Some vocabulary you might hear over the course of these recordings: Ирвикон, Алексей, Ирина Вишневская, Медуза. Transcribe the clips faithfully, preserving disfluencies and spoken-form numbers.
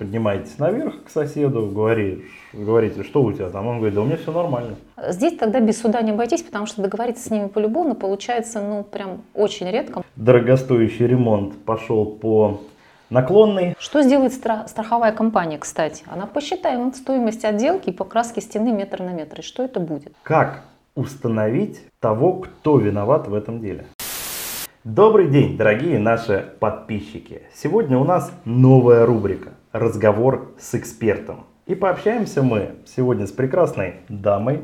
поднимаетесь наверх к соседу, говоришь, говорите, что у тебя там, он говорит, да у меня все нормально. Здесь тогда без суда не обойтись, потому что договориться с ними полюбовно получается, ну, прям очень редко. Дорогостоящий ремонт пошел по наклонной. Что сделает стра- страховая компания, кстати? Она посчитает стоимость отделки и покраски стены метр на метр, и что это будет? Как установить того, кто виноват в этом деле? Добрый день, дорогие наши подписчики! Сегодня у нас новая рубрика «Разговор с экспертом». И пообщаемся мы сегодня с прекрасной дамой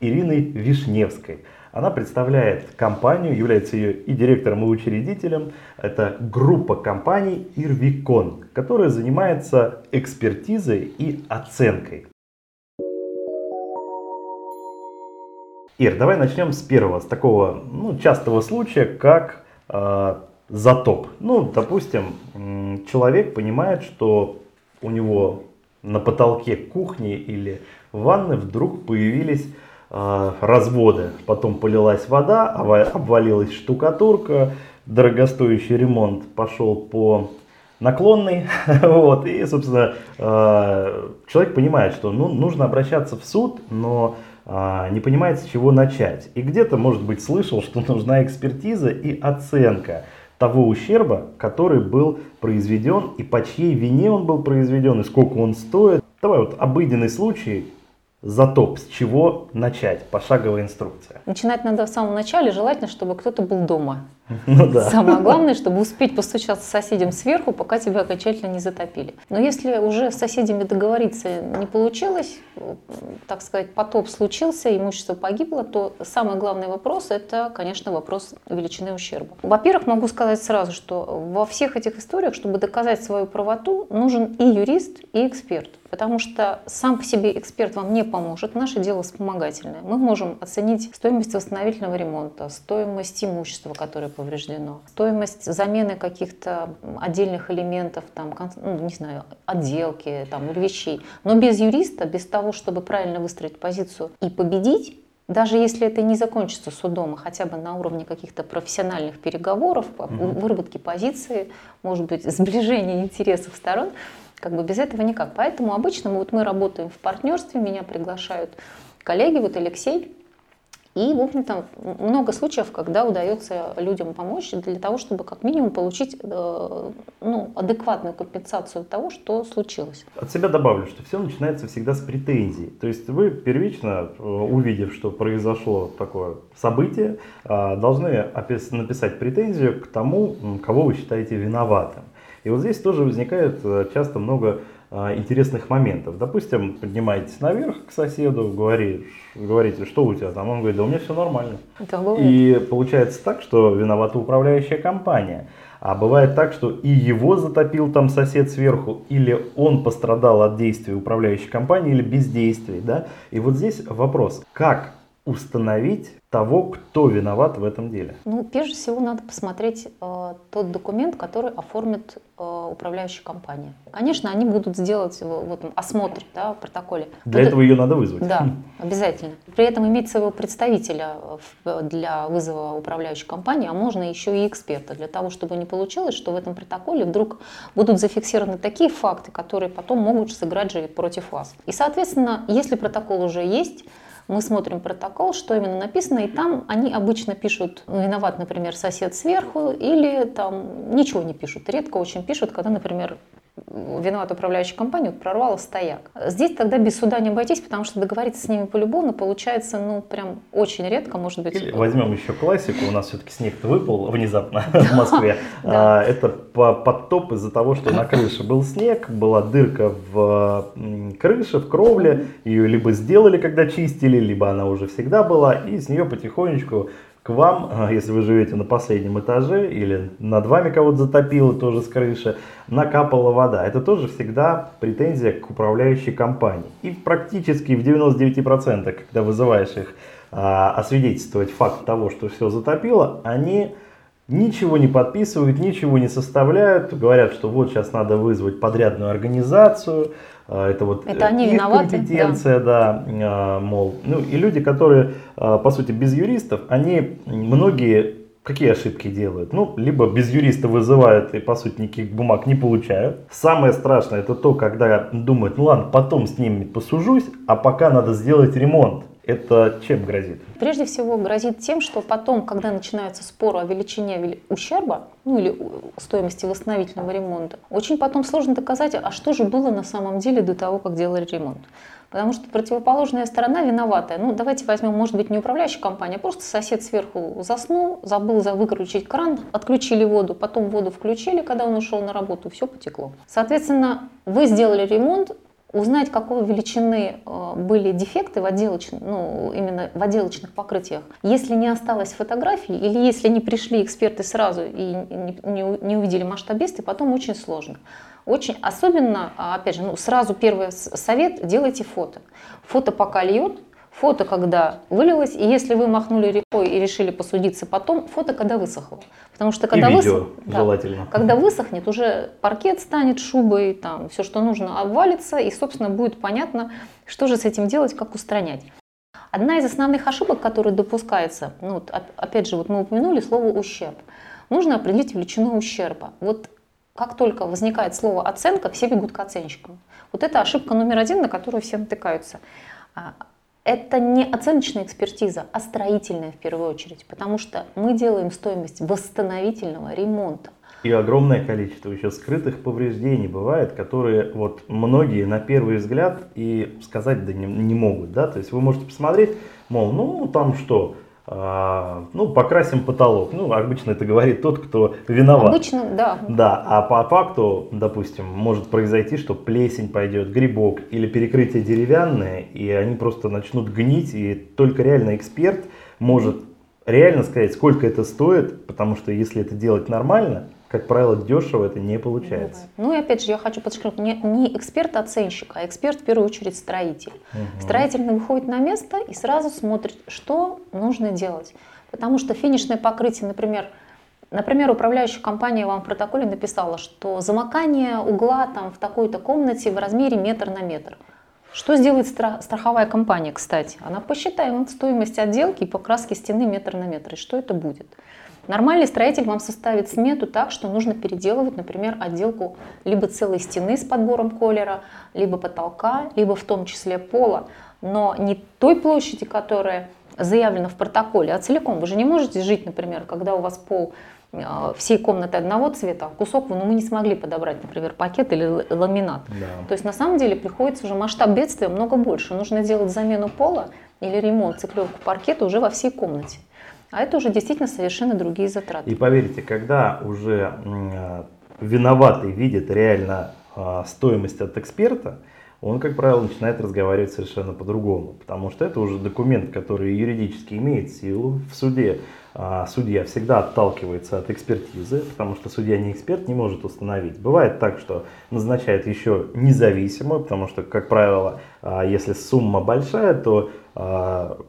Ириной Вишневской. Она представляет компанию, является ее и директором, и учредителем. Это группа компаний «Ирвикон», которая занимается экспертизой и оценкой. Ир, давай начнем с первого, с такого ну, частого случая, как... затоп. Ну, допустим, человек понимает, что у него на потолке кухни или ванны вдруг появились э, разводы. Потом полилась вода, обвалилась штукатурка, дорогостоящий ремонт пошел по наклонной. Вот, и, собственно, э, человек понимает, что ну, нужно обращаться в суд, но не понимает, с чего начать. И где-то, может быть, слышал, что нужна экспертиза и оценка того ущерба, который был произведен, и по чьей вине он был произведен, и сколько он стоит. Давай вот обыденный случай, затоп, с чего начать, пошаговая инструкция. Начинать надо в самом начале, желательно, чтобы кто-то был дома. Ну, да. Самое главное, чтобы успеть постучаться с соседям сверху, пока тебя окончательно не затопили. Но если уже с соседями договориться не получилось, так сказать, потоп случился, имущество погибло, то самый главный вопрос – это, конечно, вопрос величины ущерба. Во-первых, могу сказать сразу, что во всех этих историях, чтобы доказать свою правоту, нужен и юрист, и эксперт. Потому что сам по себе эксперт вам не поможет, наше дело вспомогательное. Мы можем оценить стоимость восстановительного ремонта, стоимость имущества, которое повреждено, стоимость замены каких-то отдельных элементов, там, ну, не знаю, отделки там, или вещей. Но без юриста, без того, чтобы правильно выстроить позицию и победить, даже если это не закончится судом, а хотя бы на уровне каких-то профессиональных переговоров, mm-hmm. выработки позиции, может быть, сближения интересов сторон, как бы без этого никак. Поэтому обычно мы, вот мы работаем в партнерстве, меня приглашают коллеги, вот Алексей. И, в общем-то, много случаев, когда удается людям помочь для того, чтобы как минимум получить э, ну, адекватную компенсацию того, что случилось. От себя добавлю, что все начинается всегда с претензий. То есть вы первично, увидев, что произошло такое событие, должны написать претензию к тому, кого вы считаете виноватым. И вот здесь тоже возникает часто много интересных моментов. Допустим, поднимаетесь наверх к соседу, говоришь, говорите, что у тебя там, он говорит, да у меня все нормально. И получается так, что виновата управляющая компания. А бывает так, что и его затопил там сосед сверху, или он пострадал от действий управляющей компании, или бездействий. Да? И вот здесь вопрос, как установить того, кто виноват в этом деле? Ну, прежде всего, надо посмотреть э, тот документ, который оформит э, управляющая компания. Конечно, они будут сделать вот, осмотр да, в протоколе. Для вот этого это... ее надо вызвать. Да, обязательно. При этом иметь своего представителя для вызова управляющей компании, а можно еще и эксперта, для того, чтобы не получилось, что в этом протоколе вдруг будут зафиксированы такие факты, которые потом могут сыграть же против вас. И, соответственно, если протокол уже есть, мы смотрим протокол, что именно написано, и там они обычно пишут, виноват, например, сосед сверху, или там ничего не пишут, редко очень пишут, когда, например, виноват управляющая компания, прорвала стояк. Здесь тогда без суда не обойтись, потому что договориться с ними полюбовно получается, ну, прям очень редко, может быть. Или возьмем еще классику, у нас все-таки снег-то выпал внезапно в Москве. Это подтоп из-за того, что на крыше был снег, была дырка в крыше, в кровле, ее либо сделали, когда чистили, либо она уже всегда была, и с нее потихонечку к вам, если вы живете на последнем этаже или над вами кого-то затопило тоже с крыши, накапала вода. Это тоже всегда претензия к управляющей компании. И практически в девяносто девять процентов, когда вызываешь их а, освидетельствовать факт того, что все затопило, они ничего не подписывают, ничего не составляют, говорят, что вот сейчас надо вызвать подрядную организацию, это вот это они их виноваты, компетенция, да, да мол. Ну, и люди, которые, по сути, без юристов, они многие Какие ошибки делают? Ну, либо без юриста вызывают и, по сути, никаких бумаг не получают. Самое страшное, это то, когда думают, ну ладно, потом с ними посужусь, а пока надо сделать ремонт. Это чем грозит? Прежде всего, грозит тем, что потом, когда начинаются споры о величине ущерба, ну или стоимости восстановительного ремонта, очень потом сложно доказать, а что же было на самом деле до того, как делали ремонт. Потому что противоположная сторона виноватая. Ну, давайте возьмем, может быть, не управляющая компания, а просто сосед сверху заснул, забыл выключить кран, отключили воду, потом воду включили, когда он ушел на работу, все потекло. Соответственно, вы сделали ремонт, узнать, какой величины были дефекты в отделочных, ну, именно в отделочных покрытиях. Если не осталось фотографий или если не пришли эксперты сразу и не увидели масштабисты, потом очень сложно. Очень, особенно, опять же, ну, сразу первый совет – делайте фото. Фото пока льет, фото, когда вылилось, и если вы махнули рукой и решили посудиться потом, фото, когда высохло. Потому что когда, высох... да, когда высохнет, уже паркет станет шубой, там, все, что нужно, обвалится, и, собственно, будет понятно, что же с этим делать, как устранять. Одна из основных ошибок, которая допускается, ну, вот, опять же, вот мы упомянули слово «ущерб». Нужно определить величину ущерба. Вот как только возникает слово «оценка», все бегут к оценщикам. Вот это ошибка номер один, на которую все натыкаются. Это не оценочная экспертиза, а строительная в первую очередь, потому что мы делаем стоимость восстановительного ремонта. И огромное количество еще скрытых повреждений бывает, которые вот многие на первый взгляд и сказать да не, не могут. Да? То есть вы можете посмотреть, мол, ну там что... ну, покрасим потолок. Ну, обычно это говорит тот, кто виноват. Обычно, да. Да, а по факту, допустим, может произойти, что плесень пойдет, грибок или перекрытие деревянное, и они просто начнут гнить, и только реально эксперт может реально сказать, сколько это стоит, потому что если это делать нормально, как правило, дешево это не получается. Ну и опять же, я хочу подчеркнуть, не эксперт-оценщик, а эксперт в первую очередь строитель. Угу. Строительный выходит на место и сразу смотрит, что нужно делать. Потому что финишное покрытие, например, например, управляющая компания вам в протоколе написала, что замыкание угла там, в такой-то комнате в размере метр на метр. Что сделает страховая компания, кстати? Она посчитает стоимость отделки и покраски стены метр на метр. И что это будет? Нормальный строитель вам составит смету так, что нужно переделывать, например, отделку либо целой стены с подбором колера, либо потолка, либо в том числе пола, но не той площади, которая заявлена в протоколе, а целиком. Вы же не можете жить, например, когда у вас пол всей комнаты одного цвета, а кусок ну, мы не смогли подобрать, например, пакет или ламинат. Да. То есть на самом деле приходится уже масштаб бедствия много больше. Нужно делать замену пола или ремонт, циклевку паркета уже во всей комнате. А это уже действительно совершенно другие затраты. И поверьте, когда уже э, виноватый видит реально э, стоимость от эксперта, он, как правило, начинает разговаривать совершенно по-другому. Потому что это уже документ, который юридически имеет силу в суде. Э, судья всегда отталкивается от экспертизы, потому что судья не эксперт, не может установить. Бывает так, что назначает еще независимую, потому что, как правило, э, если сумма большая, то...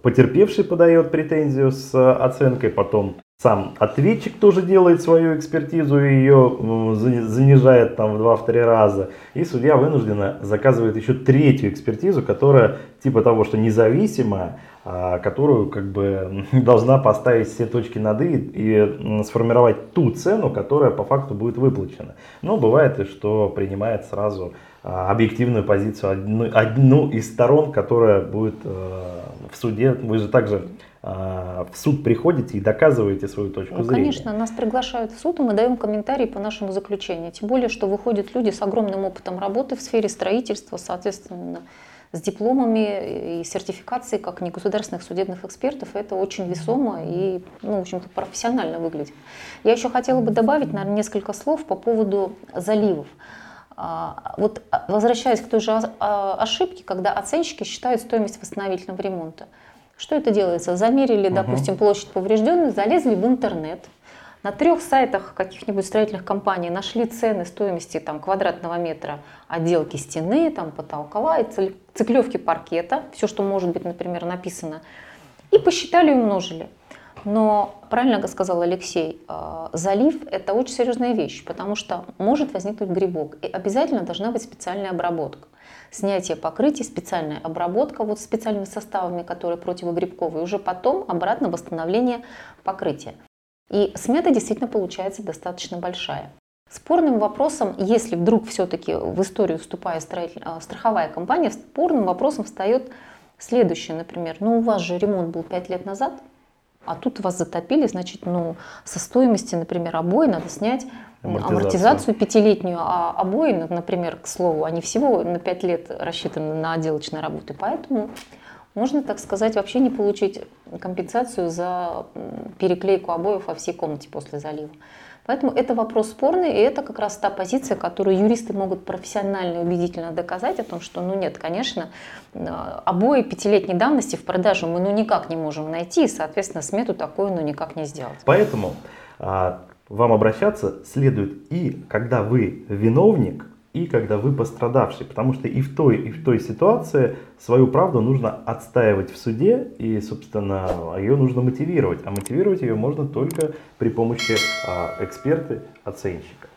потерпевший подает претензию с оценкой, потом сам ответчик тоже делает свою экспертизу, ее занижает там в два-три раза, и судья вынужденно заказывает еще третью экспертизу, которая типа того, что независимая, которую как бы должна поставить все точки над «и» и сформировать ту цену, которая по факту будет выплачена. Но бывает и что принимает сразу объективную позицию одну, одну из сторон, которая будет э, в суде. Вы же также э, в суд приходите и доказываете свою точку ну, зрения. Конечно, нас приглашают в суд, и мы даем комментарии по нашему заключению. Тем более, что выходят люди с огромным опытом работы в сфере строительства, соответственно, с дипломами и сертификацией как негосударственных судебных экспертов. Это очень весомо и, ну, в общем-то, профессионально выглядит. Я еще хотела бы добавить, наверное, несколько слов по поводу заливов. Вот возвращаясь к той же ошибке, когда оценщики считают стоимость восстановительного ремонта. Что это делается? Замерили, угу. допустим, площадь поврежденную, залезли в интернет. На трех сайтах каких-нибудь строительных компаний нашли цены стоимости там, квадратного метра отделки стены, там, потолка, и циклевки паркета, все, что может быть, например, написано, и посчитали и умножили. Но, правильно сказал Алексей, залив – это очень серьезная вещь, потому что может возникнуть грибок, и обязательно должна быть специальная обработка. Снятие покрытий, специальная обработка вот с специальными составами, которые противогрибковые, уже потом обратно восстановление покрытия. И смета действительно получается достаточно большая. Спорным вопросом, если вдруг все-таки в историю вступает строитель, страховая компания, спорным вопросом встает следующее, например, ну у вас же ремонт был пять лет назад, а тут вас затопили, значит, ну со стоимости, например, обои надо снять амортизацию, амортизацию пятилетнюю, а обои, например, к слову, они всего на пять лет рассчитаны на отделочные работы, поэтому можно, так сказать, вообще не получить компенсацию за переклейку обоев во всей комнате после залива. Поэтому это вопрос спорный, и это как раз та позиция, которую юристы могут профессионально и убедительно доказать о том, что, ну нет, конечно, обои пятилетней давности в продажу мы ну никак не можем найти, и, соответственно, смету такую ну никак не сделать. Поэтому а, вам обращаться следует и когда вы виновник, и когда вы пострадавший, потому что и в той, и в той ситуации свою правду нужно отстаивать в суде, и, собственно, ее нужно мотивировать. А мотивировать ее можно только при помощи а, эксперта-оценщика.